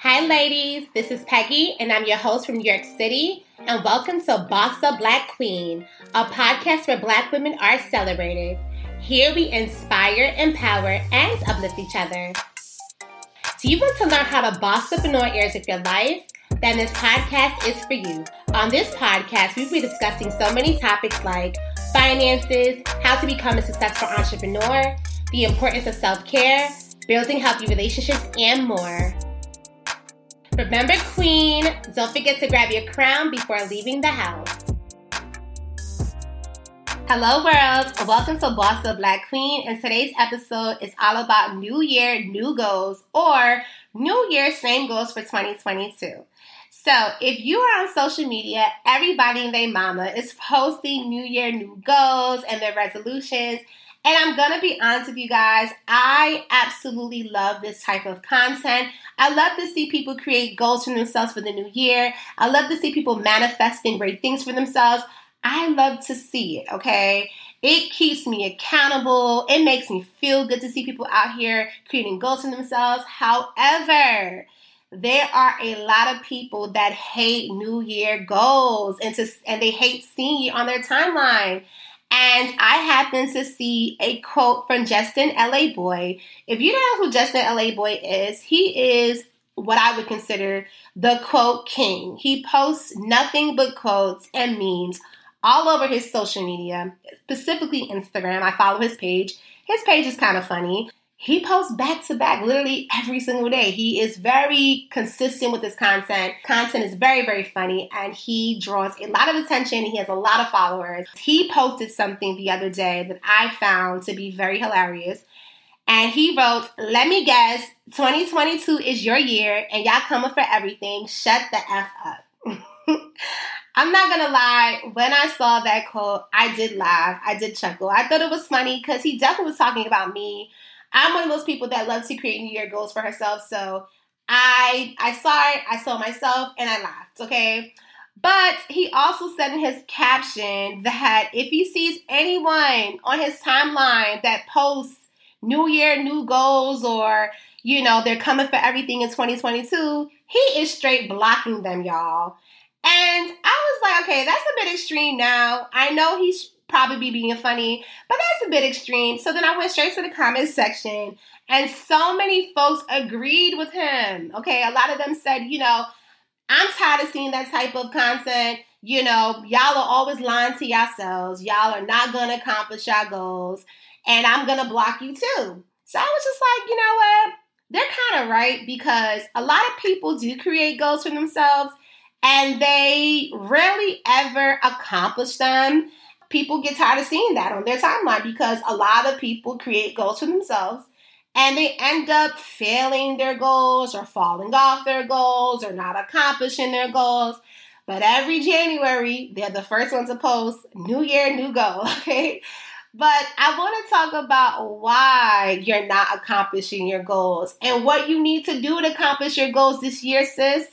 Hi ladies, this is Peggy and I'm your host from New York City and welcome to Bossa Black Queen, a podcast where Black women are celebrated. Here we inspire, empower, and uplift each other. Do you want to learn how to boss up in all areas of your life? Then this podcast is for you. On this podcast, we'll be discussing so many topics like finances, how to become a successful entrepreneur, the importance of self-care, building healthy relationships, and more. Remember, Queen, don't forget to grab your crown before leaving the house. Hello, world. Welcome to Boss of Black Queen, and today's episode is all about New Year, New Goals, or New Year, Same Goals for 2022. So, if you are on social media, everybody and their mama is posting New Year, New Goals, and their resolutions. And I'm going to be honest with you guys, I absolutely love this type of content. I love to see people create goals for themselves for the new year. I love to see people manifesting great things for themselves. I love to see it, okay? It keeps me accountable. It makes me feel good to see people out here creating goals for themselves. However, there are a lot of people that hate New Year goals and they hate seeing you on their timeline. And I happened to see a quote from Justin LaBoy. If you don't know who Justin LaBoy is, he is what I would consider the quote king. He posts nothing but quotes and memes all over his social media, specifically Instagram. I follow his page. His page is kind of funny. He posts back-to-back literally every single day. He is very consistent with his content. Content is very, very funny, and he draws a lot of attention. He has a lot of followers. He posted something the other day that I found to be very hilarious, and he wrote, "Let me guess, 2022 is your year, and y'all coming for everything. Shut the F up." I'm not going to lie, when I saw that quote, I did laugh. I did chuckle. I thought it was funny because he definitely was talking about me. I'm one of those people that loves to create New Year goals for herself, so I saw it, I saw myself, and I laughed, okay? But he also said in his caption that if he sees anyone on his timeline that posts New Year, New Goals, or, you know, they're coming for everything in 2022, he is straight blocking them, y'all. And I was like, okay, that's a bit extreme now. I know he's probably be being funny, but that's a bit extreme. So then I went straight to the comments section, and so many folks agreed with him, okay? A lot of them said, you know, I'm tired of seeing that type of content. You know, y'all are always lying to yourselves. Y'all are not going to accomplish your goals, and I'm going to block you too. So I was just like, you know what? They're kind of right, because a lot of people do create goals for themselves, and they rarely ever accomplish them. People get tired of seeing that on their timeline because a lot of people create goals for themselves and they end up failing their goals or falling off their goals or not accomplishing their goals. But every January, they're the first ones to post New Year, New Goal, okay? But I want to talk about why you're not accomplishing your goals and what you need to do to accomplish your goals this year, sis.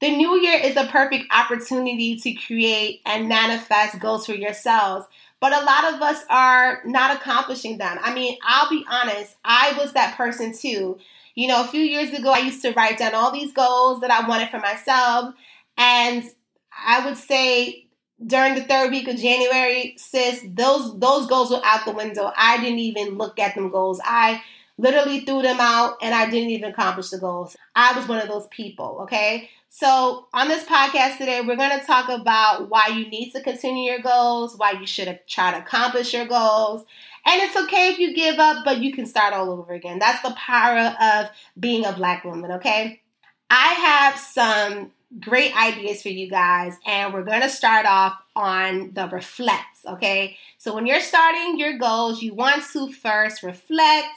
The new year is a perfect opportunity to create and manifest goals for yourselves, but a lot of us are not accomplishing them. I mean, I'll be honest, I was that person too. You know, a few years ago, I used to write down all these goals that I wanted for myself, and I would say during the third week of January, sis, those goals were out the window. I didn't even look at them goals. I literally threw them out, and I didn't even accomplish the goals. I was one of those people, okay? So on this podcast today, we're going to talk about why you need to continue your goals, why you should try to accomplish your goals. And it's okay if you give up, but you can start all over again. That's the power of being a Black woman, okay? I have some great ideas for you guys, and we're going to start off on the reflects, okay? So when you're starting your goals, you want to first reflect,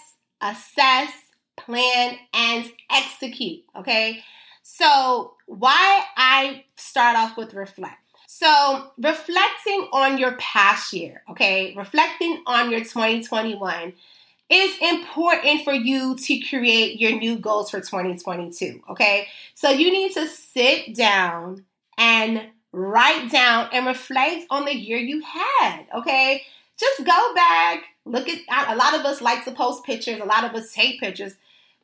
assess, plan, and execute, okay? So why I start off with reflect. So reflecting on your past year, okay, reflecting on your 2021 is important for you to create your new goals for 2022, okay? So you need to sit down and write down and reflect on the year you had, okay? Just go back, look at, a lot of us like to post pictures, a lot of us hate pictures.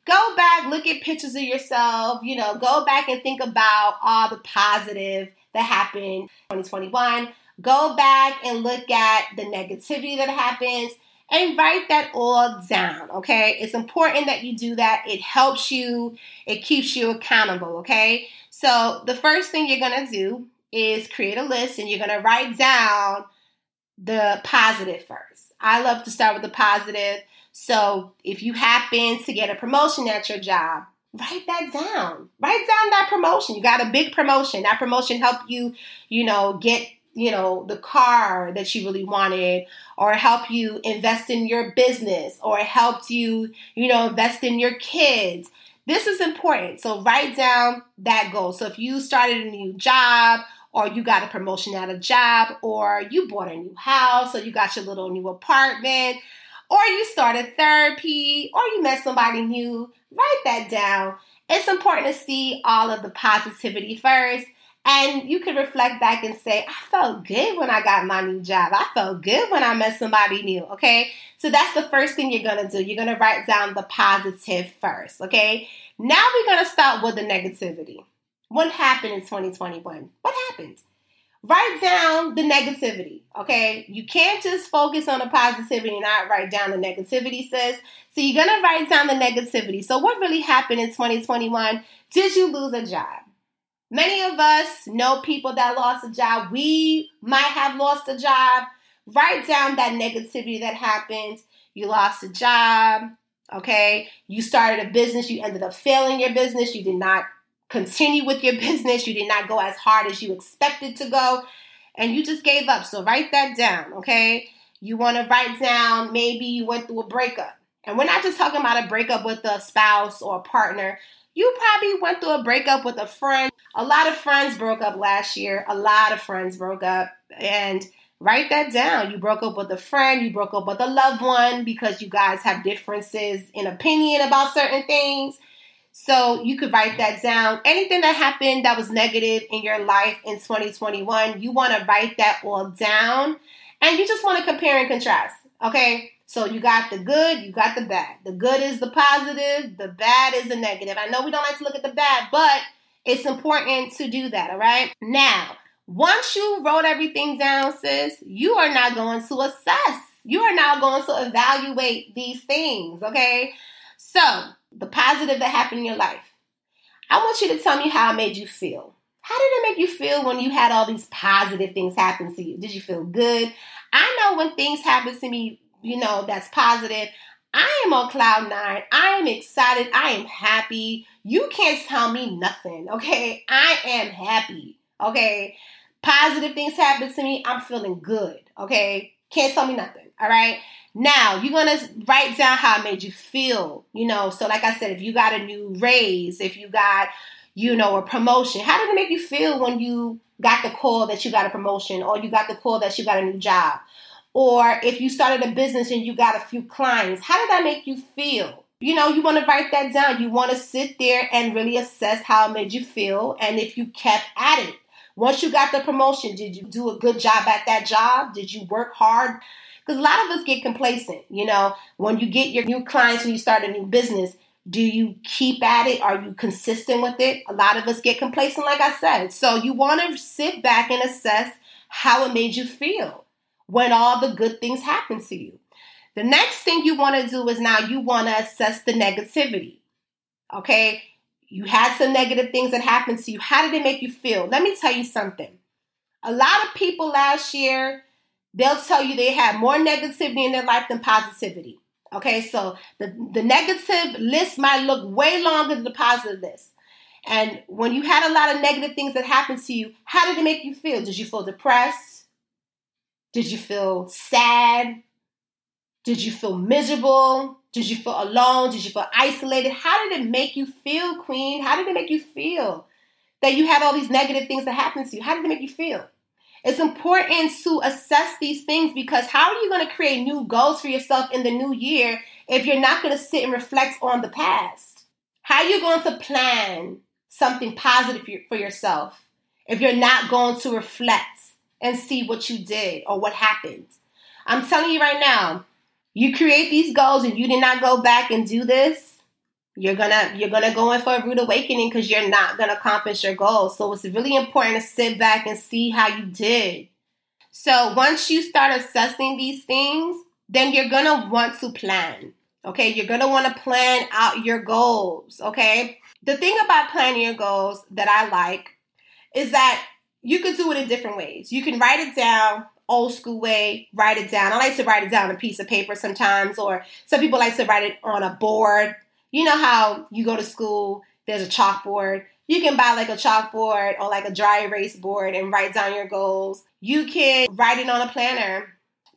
go back, look at pictures of yourself, you know, go back and think about all the positive that happened in 2021. Go back and look at the negativity that happens and write that all down, okay? It's important that you do that. It helps you. It keeps you accountable, okay? So the first thing you're going to do is create a list, and you're going to write down the positive first. I love to start with the positive. So if you happen to get a promotion at your job, write that down. Write down that promotion. You got a big promotion. That promotion helped you, you know, get, you know, the car that you really wanted, or help you invest in your business, or helped you, you know, invest in your kids. This is important. So write down that goal. So if you started a new job, or you got a promotion at a job, or you bought a new house, or you got your little new apartment, or you started therapy, or you met somebody new, write that down. It's important to see all of the positivity first. And you can reflect back and say, I felt good when I got my new job. I felt good when I met somebody new, okay? So that's the first thing you're going to do. You're going to write down the positive first, okay? Now we're going to start with the negativity. What happened in 2021? What happened? Write down the negativity, okay? You can't just focus on the positivity and not write down the negativity, sis. So you're going to write down the negativity. So what really happened in 2021? Did you lose a job? Many of us know people that lost a job. We might have lost a job. Write down that negativity that happened. You lost a job, okay? You started a business. You ended up failing your business. You did not continue with your business. You did not go as hard as you expected to go, and you just gave up. So write that down, okay? You want to write down maybe you went through a breakup. And we're not just talking about a breakup with a spouse or a partner. You probably went through a breakup with a friend. A lot of friends broke up last year. A lot of friends broke up. And write that down. You broke up with a friend. You broke up with a loved one because you guys have differences in opinion about certain things. So you could write that down. Anything that happened that was negative in your life in 2021, you want to write that all down. And you just want to compare and contrast, okay? So you got the good, you got the bad. The good is the positive, the bad is the negative. I know we don't like to look at the bad, but it's important to do that, all right? Now, once you wrote everything down, sis, you are now going to assess. You are now going to evaluate these things, okay? So the positive that happened in your life, I want you to tell me how it made you feel. How did it make you feel when you had all these positive things happen to you? Did you feel good? I know when things happen to me, you know, that's positive, I am on cloud nine. I am excited. I am happy. You can't tell me nothing, okay? I am happy, okay? Positive things happen to me. I'm feeling good, okay? Can't tell me nothing, all right? Now, you're going to write down how it made you feel, you know? So like I said, if you got a new raise, if you got, you know, a promotion, how did it make you feel when you got the call that you got a promotion, or you got the call that you got a new job? Or if you started a business and you got a few clients, how did that make you feel? You know, you want to write that down. You want to sit there and really assess how it made you feel and if you kept at it. Once you got the promotion, did you do a good job at that job? Did you work hard? Because a lot of us get complacent. You know, when you get your new clients and you start a new business, do you keep at it? Are you consistent with it? A lot of us get complacent, like I said. So you want to sit back and assess how it made you feel when all the good things happen to you. The next thing you want to do is now you want to assess the negativity, okay? You had some negative things that happened to you. How did it make you feel? Let me tell you something. A lot of people last year, they'll tell you they had more negativity in their life than positivity, okay? So the negative list might look way longer than the positive list. And when you had a lot of negative things that happened to you, how did it make you feel? Did you feel depressed? Did you feel sad? Did you feel miserable? Did you feel alone? Did you feel isolated? How did it make you feel, Queen? How did it make you feel that you had all these negative things that happened to you? How did it make you feel? It's important to assess these things, because how are you going to create new goals for yourself in the new year if you're not going to sit and reflect on the past? How are you going to plan something positive for yourself if you're not going to reflect and see what you did or what happened? I'm telling you right now, you create these goals and you did not go back and do this, You're gonna go in for a rude awakening because you're not gonna accomplish your goals. So it's really important to sit back and see how you did. So once you start assessing these things, then you're gonna want to plan. Okay, you're gonna want to plan out your goals. Okay, the thing about planning your goals that I like is that you could do it in different ways. You can write it down, old school way, write it down. I like to write it down on a piece of paper sometimes, or some people like to write it on a board. You know how you go to school, there's a chalkboard. You can buy like a chalkboard or like a dry erase board and write down your goals. You can write it on a planner.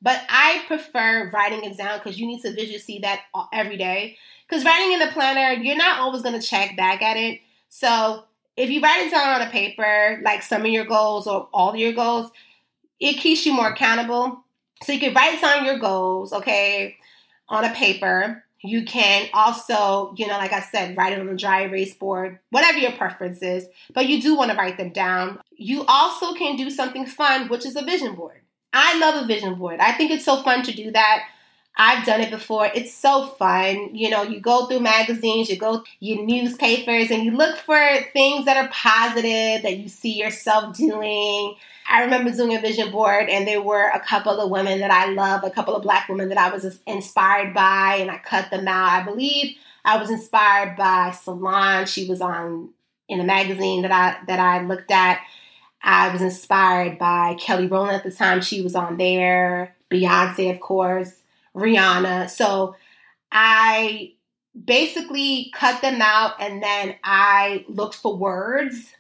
But I prefer writing it down because you need to visually see that every day. Because writing in the planner, you're not always going to check back at it. So if you write it down on a paper, like some of your goals or all of your goals, it keeps you more accountable. So you can write down your goals, okay, on a paper. You can also, you know, like I said, write it on a dry erase board, whatever your preference is. But you do want to write them down. You also can do something fun, which is a vision board. I love a vision board. I think it's so fun to do that. I've done it before. It's so fun. You know, you go through magazines, you go your newspapers, and you look for things that are positive, that you see yourself doing. I remember doing a vision board, and there were a couple of women that I love, a couple of Black women that I was inspired by, and I cut them out. I believe I was inspired by Solange. She was in a magazine that I looked at. I was inspired by Kelly Rowland at the time. She was on there. Beyoncé, of course. Rihanna. So I basically cut them out, and then I looked for words.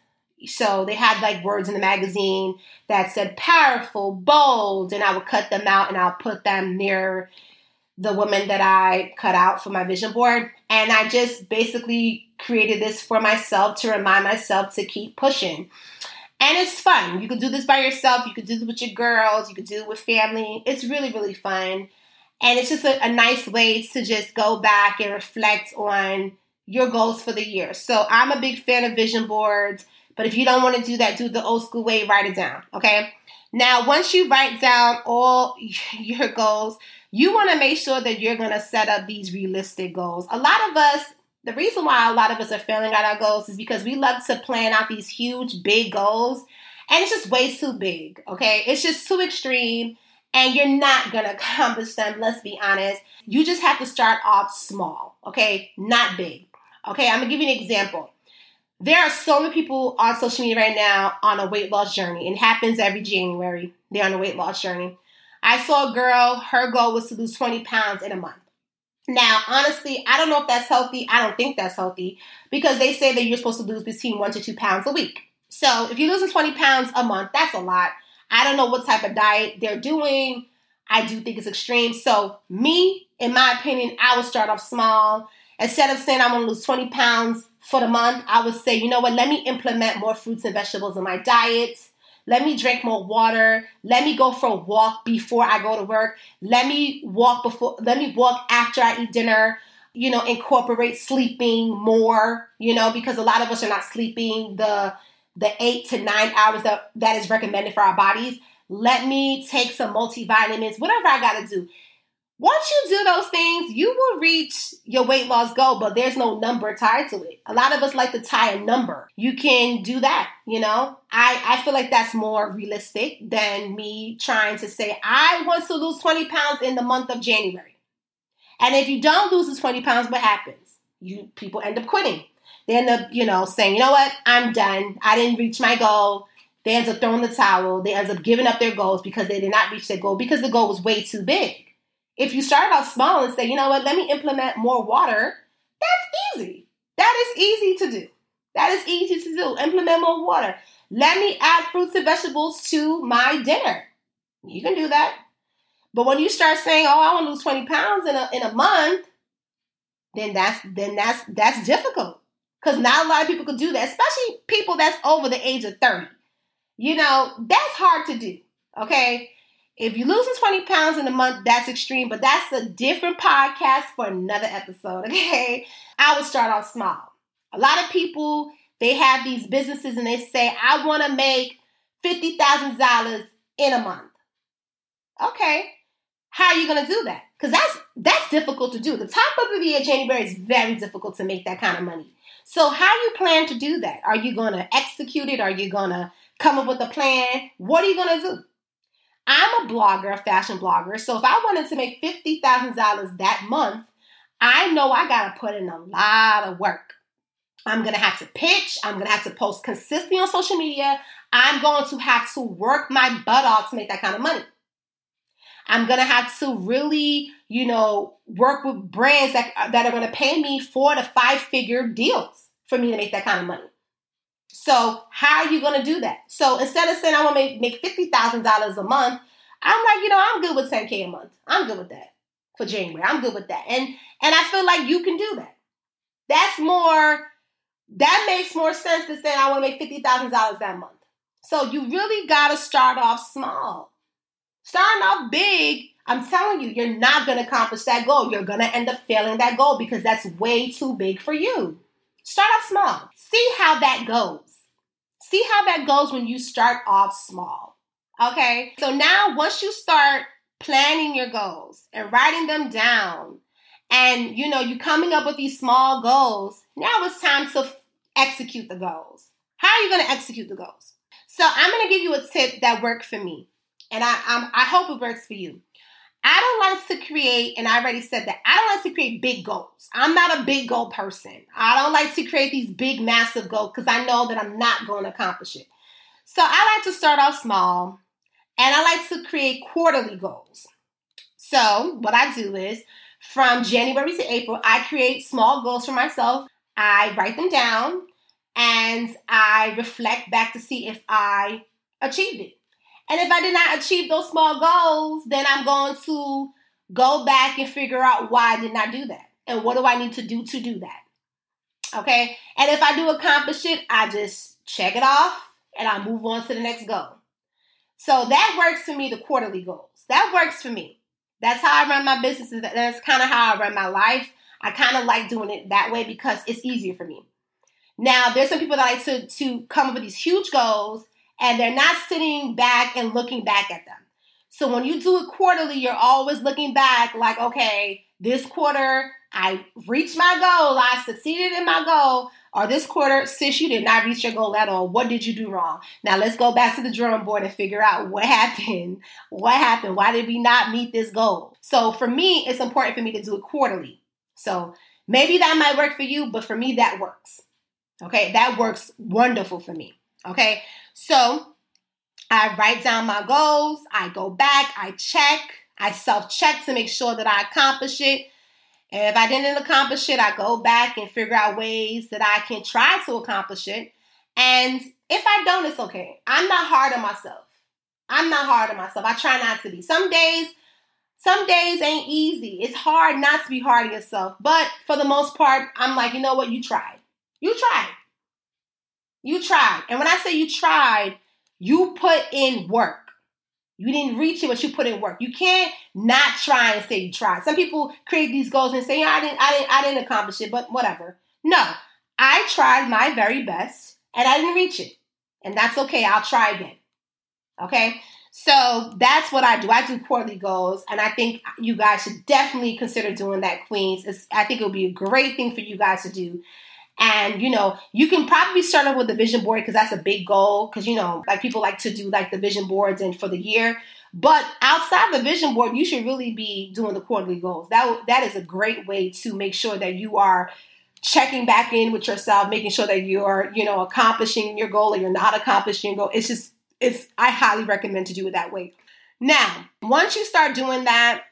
So they had like words in the magazine that said powerful, bold, and I would cut them out and I'll put them near the woman that I cut out for my vision board. And I just basically created this for myself to remind myself to keep pushing. And it's fun. You can do this by yourself. You can do this with your girls. You can do it with family. It's really, really fun. And it's just a nice way to just go back and reflect on your goals for the year. So I'm a big fan of vision boards, but if you don't want to do that, do the old school way, write it down, okay? Now, once you write down all your goals, you want to make sure that you're going to set up these realistic goals. A lot of us, the reason why a lot of us are failing at our goals is because we love to plan out these huge, big goals, and it's just way too big, okay? It's just too extreme. And you're not going to accomplish them, let's be honest. You just have to start off small, okay? Not big, okay? I'm going to give you an example. There are so many people on social media right now on a weight loss journey. It happens every January. They're on a weight loss journey. I saw a girl, her goal was to lose 20 pounds in a month. Now, honestly, I don't know if that's healthy. I don't think that's healthy because they say that you're supposed to lose between 1 to 2 pounds a week. So if you're losing 20 pounds a month, that's a lot. I don't know what type of diet they're doing. I do think it's extreme. So me, in my opinion, I would start off small. Instead of saying I'm going to lose 20 pounds for the month, I would say, you know what, let me implement more fruits and vegetables in my diet. Let me drink more water. Let me go for a walk before I go to work. Let me walk after I eat dinner. You know, incorporate sleeping more, you know, because a lot of us are not sleeping the 8 to 9 hours that is recommended for our bodies. Let me take some multivitamins, whatever I got to do. Once you do those things, you will reach your weight loss goal, but there's no number tied to it. A lot of us like to tie a number. You can do that, you know. I feel like that's more realistic than me trying to say, I want to lose 20 pounds in the month of January. And if you don't lose the 20 pounds, what happens? People end up quitting. They end up, you know, saying, you know what, I'm done. I didn't reach my goal. They end up throwing the towel. They end up giving up their goals because they did not reach their goal because the goal was way too big. If you start out small and say, you know what, let me implement more water, that's easy. That is easy to do. Implement more water. Let me add fruits and vegetables to my dinner. You can do that. But when you start saying, oh, I want to lose 20 pounds in a month, then that's difficult. Because not a lot of people could do that, especially people that's over the age of 30. You know, that's hard to do, okay? If you're losing 20 pounds in a month, that's extreme, but that's a different podcast for another episode, okay? I would start off small. A lot of people, they have these businesses and they say, I want to make $50,000 in a month. Okay, how are you going to do that? Because that's That's difficult to do. The top of the year, January, is very difficult to make that kind of money. So how do you plan to do that? Are you going to execute it? Are you going to come up with a plan? What are you going to do? I'm a blogger, a fashion blogger. So if I wanted to make $50,000 that month, I know I got to put in a lot of work. I'm going to have to pitch. I'm going to have to post consistently on social media. I'm going to have to work my butt off to make that kind of money. I'm going to have to really, work with brands that are going to pay me 4 to 5 figure deals for me to make that kind of money. So how are you going to do that? So instead of saying I want to make $50,000 a month, I'm like, I'm good with $10K a month. I'm good with that for January. I'm good with that. And I feel like you can do that. That makes more sense than saying I want to make $50,000 that month. So you really got to start off small. Starting off big, I'm telling you, you're not going to accomplish that goal. You're going to end up failing that goal because that's way too big for you. Start off small. See how that goes. See how that goes when you start off small. Okay? So now once you start planning your goals and writing them down and, you're coming up with these small goals, now it's time to execute the goals. How are you going to execute the goals? So I'm going to give you a tip that worked for me. And I hope it works for you. I don't like to create big goals. I'm not a big goal person. I don't like to create these big, massive goals because I know that I'm not going to accomplish it. So I like to start off small, and I like to create quarterly goals. So what I do is from January to April, I create small goals for myself. I write them down, and I reflect back to see if I achieved it. And if I did not achieve those small goals, then I'm going to go back and figure out why I did not do that. And what do I need to do that? Okay? And if I do accomplish it, I just check it off and I move on to the next goal. So that works for me, the quarterly goals. That works for me. That's how I run my business. That's kind of how I run my life. I kind of like doing it that way because it's easier for me. Now, there's some people that like to come up with these huge goals, and they're not sitting back and looking back at them. So when you do it quarterly, you're always looking back like, okay, this quarter, I reached my goal. I succeeded in my goal. Or this quarter, sis, you did not reach your goal at all. What did you do wrong? Now let's go back to the drawing board and figure out what happened. What happened? Why did we not meet this goal? So for me, it's important for me to do it quarterly. So maybe that might work for you, but for me, that works. Okay, that works wonderful for me. Okay, so I write down my goals, I go back, I check, I self-check to make sure that I accomplish it. And if I didn't accomplish it, I go back and figure out ways that I can try to accomplish it. And if I don't, it's okay. I'm not hard on myself. I try not to be. Some days ain't easy. It's hard not to be hard on yourself. But for the most part, I'm like, you know what? You tried. You tried. And when I say you tried, you put in work. You didn't reach it, but you put in work. You can't not try and say you tried. Some people create these goals and say, I didn't accomplish it, but whatever. No, I tried my very best and I didn't reach it. And that's okay. I'll try again. Okay. So that's what I do. I do quarterly goals. And I think you guys should definitely consider doing that, Queens. I think it would be a great thing for you guys to do. And, you can probably start off with the vision board because that's a big goal because, like people like to do like the vision boards and for the year. But outside the vision board, you should really be doing the quarterly goals. That is a great way to make sure that you are checking back in with yourself, making sure that you're, accomplishing your goal or you're not accomplishing your goal. I highly recommend to do it that way. Now, once you start doing that,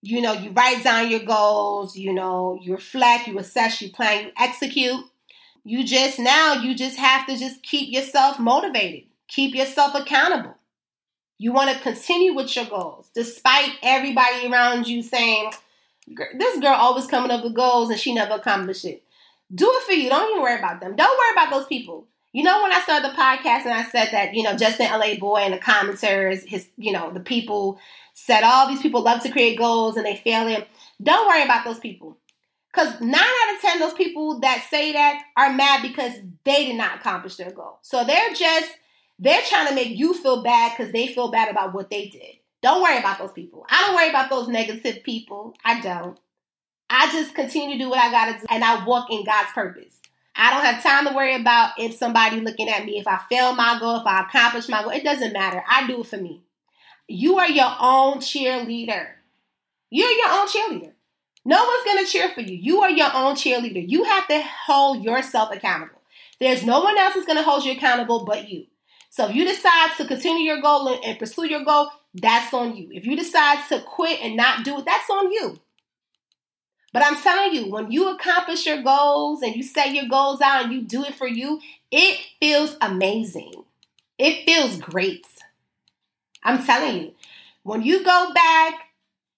you write down your goals, you reflect, you assess, you plan, you execute. You just have to just keep yourself motivated. Keep yourself accountable. You want to continue with your goals despite everybody around you saying, this girl always coming up with goals and she never accomplished it. Do it for you. Don't even worry about them. Don't worry about those people. When I started the podcast and I said that, Justin LaBoy and the commenters, the people said all these people love to create goals and they fail them. Don't worry about those people. Because 9 out of 10, those people that say that are mad because they did not accomplish their goal. So they're trying to make you feel bad because they feel bad about what they did. Don't worry about those people. I don't worry about those negative people. I don't. I just continue to do what I got to do, and I walk in God's purpose. I don't have time to worry about if somebody looking at me, if I fail my goal, if I accomplish my goal. It doesn't matter. I do it for me. You are your own cheerleader. You're your own cheerleader. No one's going to cheer for you. You are your own cheerleader. You have to hold yourself accountable. There's no one else that's going to hold you accountable but you. So if you decide to continue your goal and pursue your goal, that's on you. If you decide to quit and not do it, that's on you. But I'm telling you, when you accomplish your goals and you set your goals out and you do it for you, it feels amazing. It feels great. I'm telling you, when you go back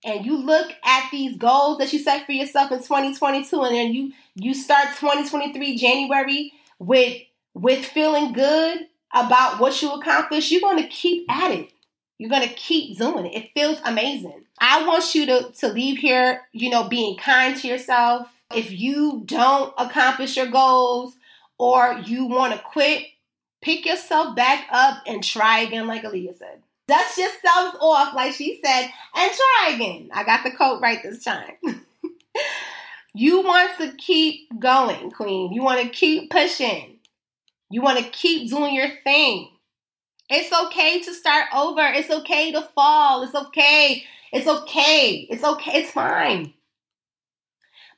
and you look at these goals that you set for yourself in 2022 and then you start 2023 January with feeling good about what you accomplished, you're going to keep at it. You're going to keep doing it. It feels amazing. I want you to leave here, being kind to yourself. If you don't accomplish your goals or you want to quit, pick yourself back up and try again, like Aaliyah said. Dust yourselves off, like she said, and try again. I got the quote right this time. You want to keep going, Queen. You want to keep pushing. You want to keep doing your thing. It's okay to start over. It's okay to fall. It's okay. It's okay. It's okay. It's fine.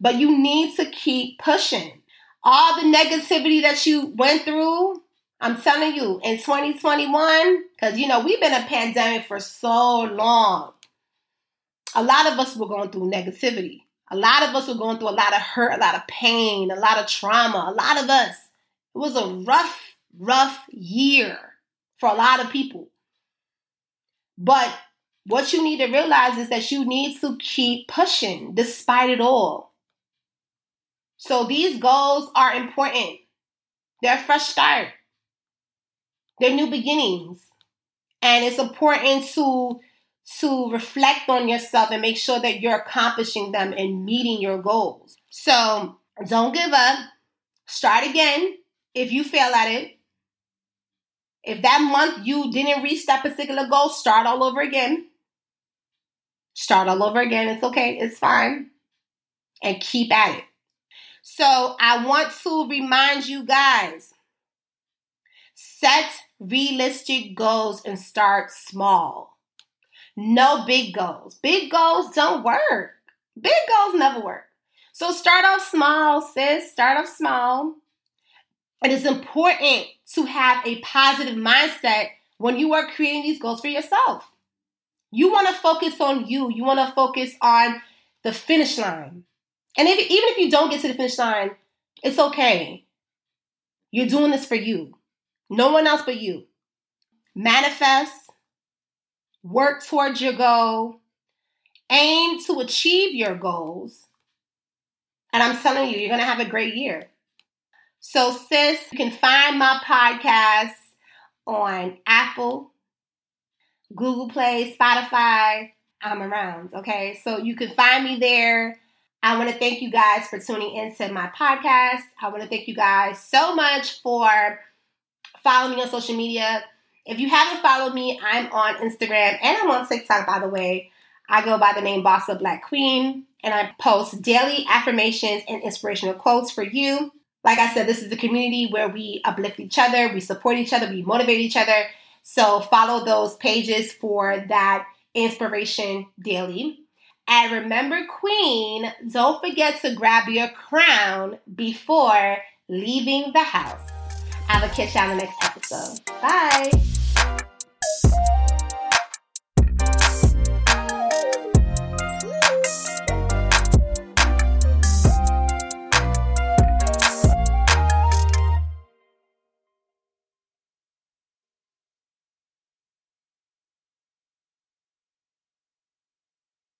But you need to keep pushing. All the negativity that you went through, I'm telling you, in 2021, because, we've been in a pandemic for so long. A lot of us were going through negativity. A lot of us were going through a lot of hurt, a lot of pain, a lot of trauma. A lot of us. It was a rough year for a lot of people. But what you need to realize is that you need to keep pushing despite it all. So these goals are important. They're a fresh start. They're new beginnings. And it's important to reflect on yourself and make sure that you're accomplishing them and meeting your goals. So don't give up. Start again if you fail at it. If that month you didn't reach that particular goal, start all over again. Start all over again. It's okay. It's fine. And keep at it. So I want to remind you guys, set realistic goals and start small. No big goals. Big goals don't work. Big goals never work. So start off small, sis. Start off small. It is important to have a positive mindset when you are creating these goals for yourself. You want to focus on you. You want to focus on the finish line. And even if you don't get to the finish line, it's okay. You're doing this for you. No one else but you. Manifest. Work towards your goal. Aim to achieve your goals. And I'm telling you, you're going to have a great year. So, sis, you can find my podcast on Apple, Google Play, Spotify. I'm around, okay? So you can find me there. I want to thank you guys for tuning into my podcast. I want to thank you guys so much for following me on social media. If you haven't followed me, I'm on Instagram and I'm on TikTok, by the way. I go by the name Boss Up Black Queen, and I post daily affirmations and inspirational quotes for you. Like I said, this is a community where we uplift each other, we support each other, we motivate each other. So follow those pages for that inspiration daily. And remember, Queen, don't forget to grab your crown before leaving the house. I will catch y'all in the next episode. Bye.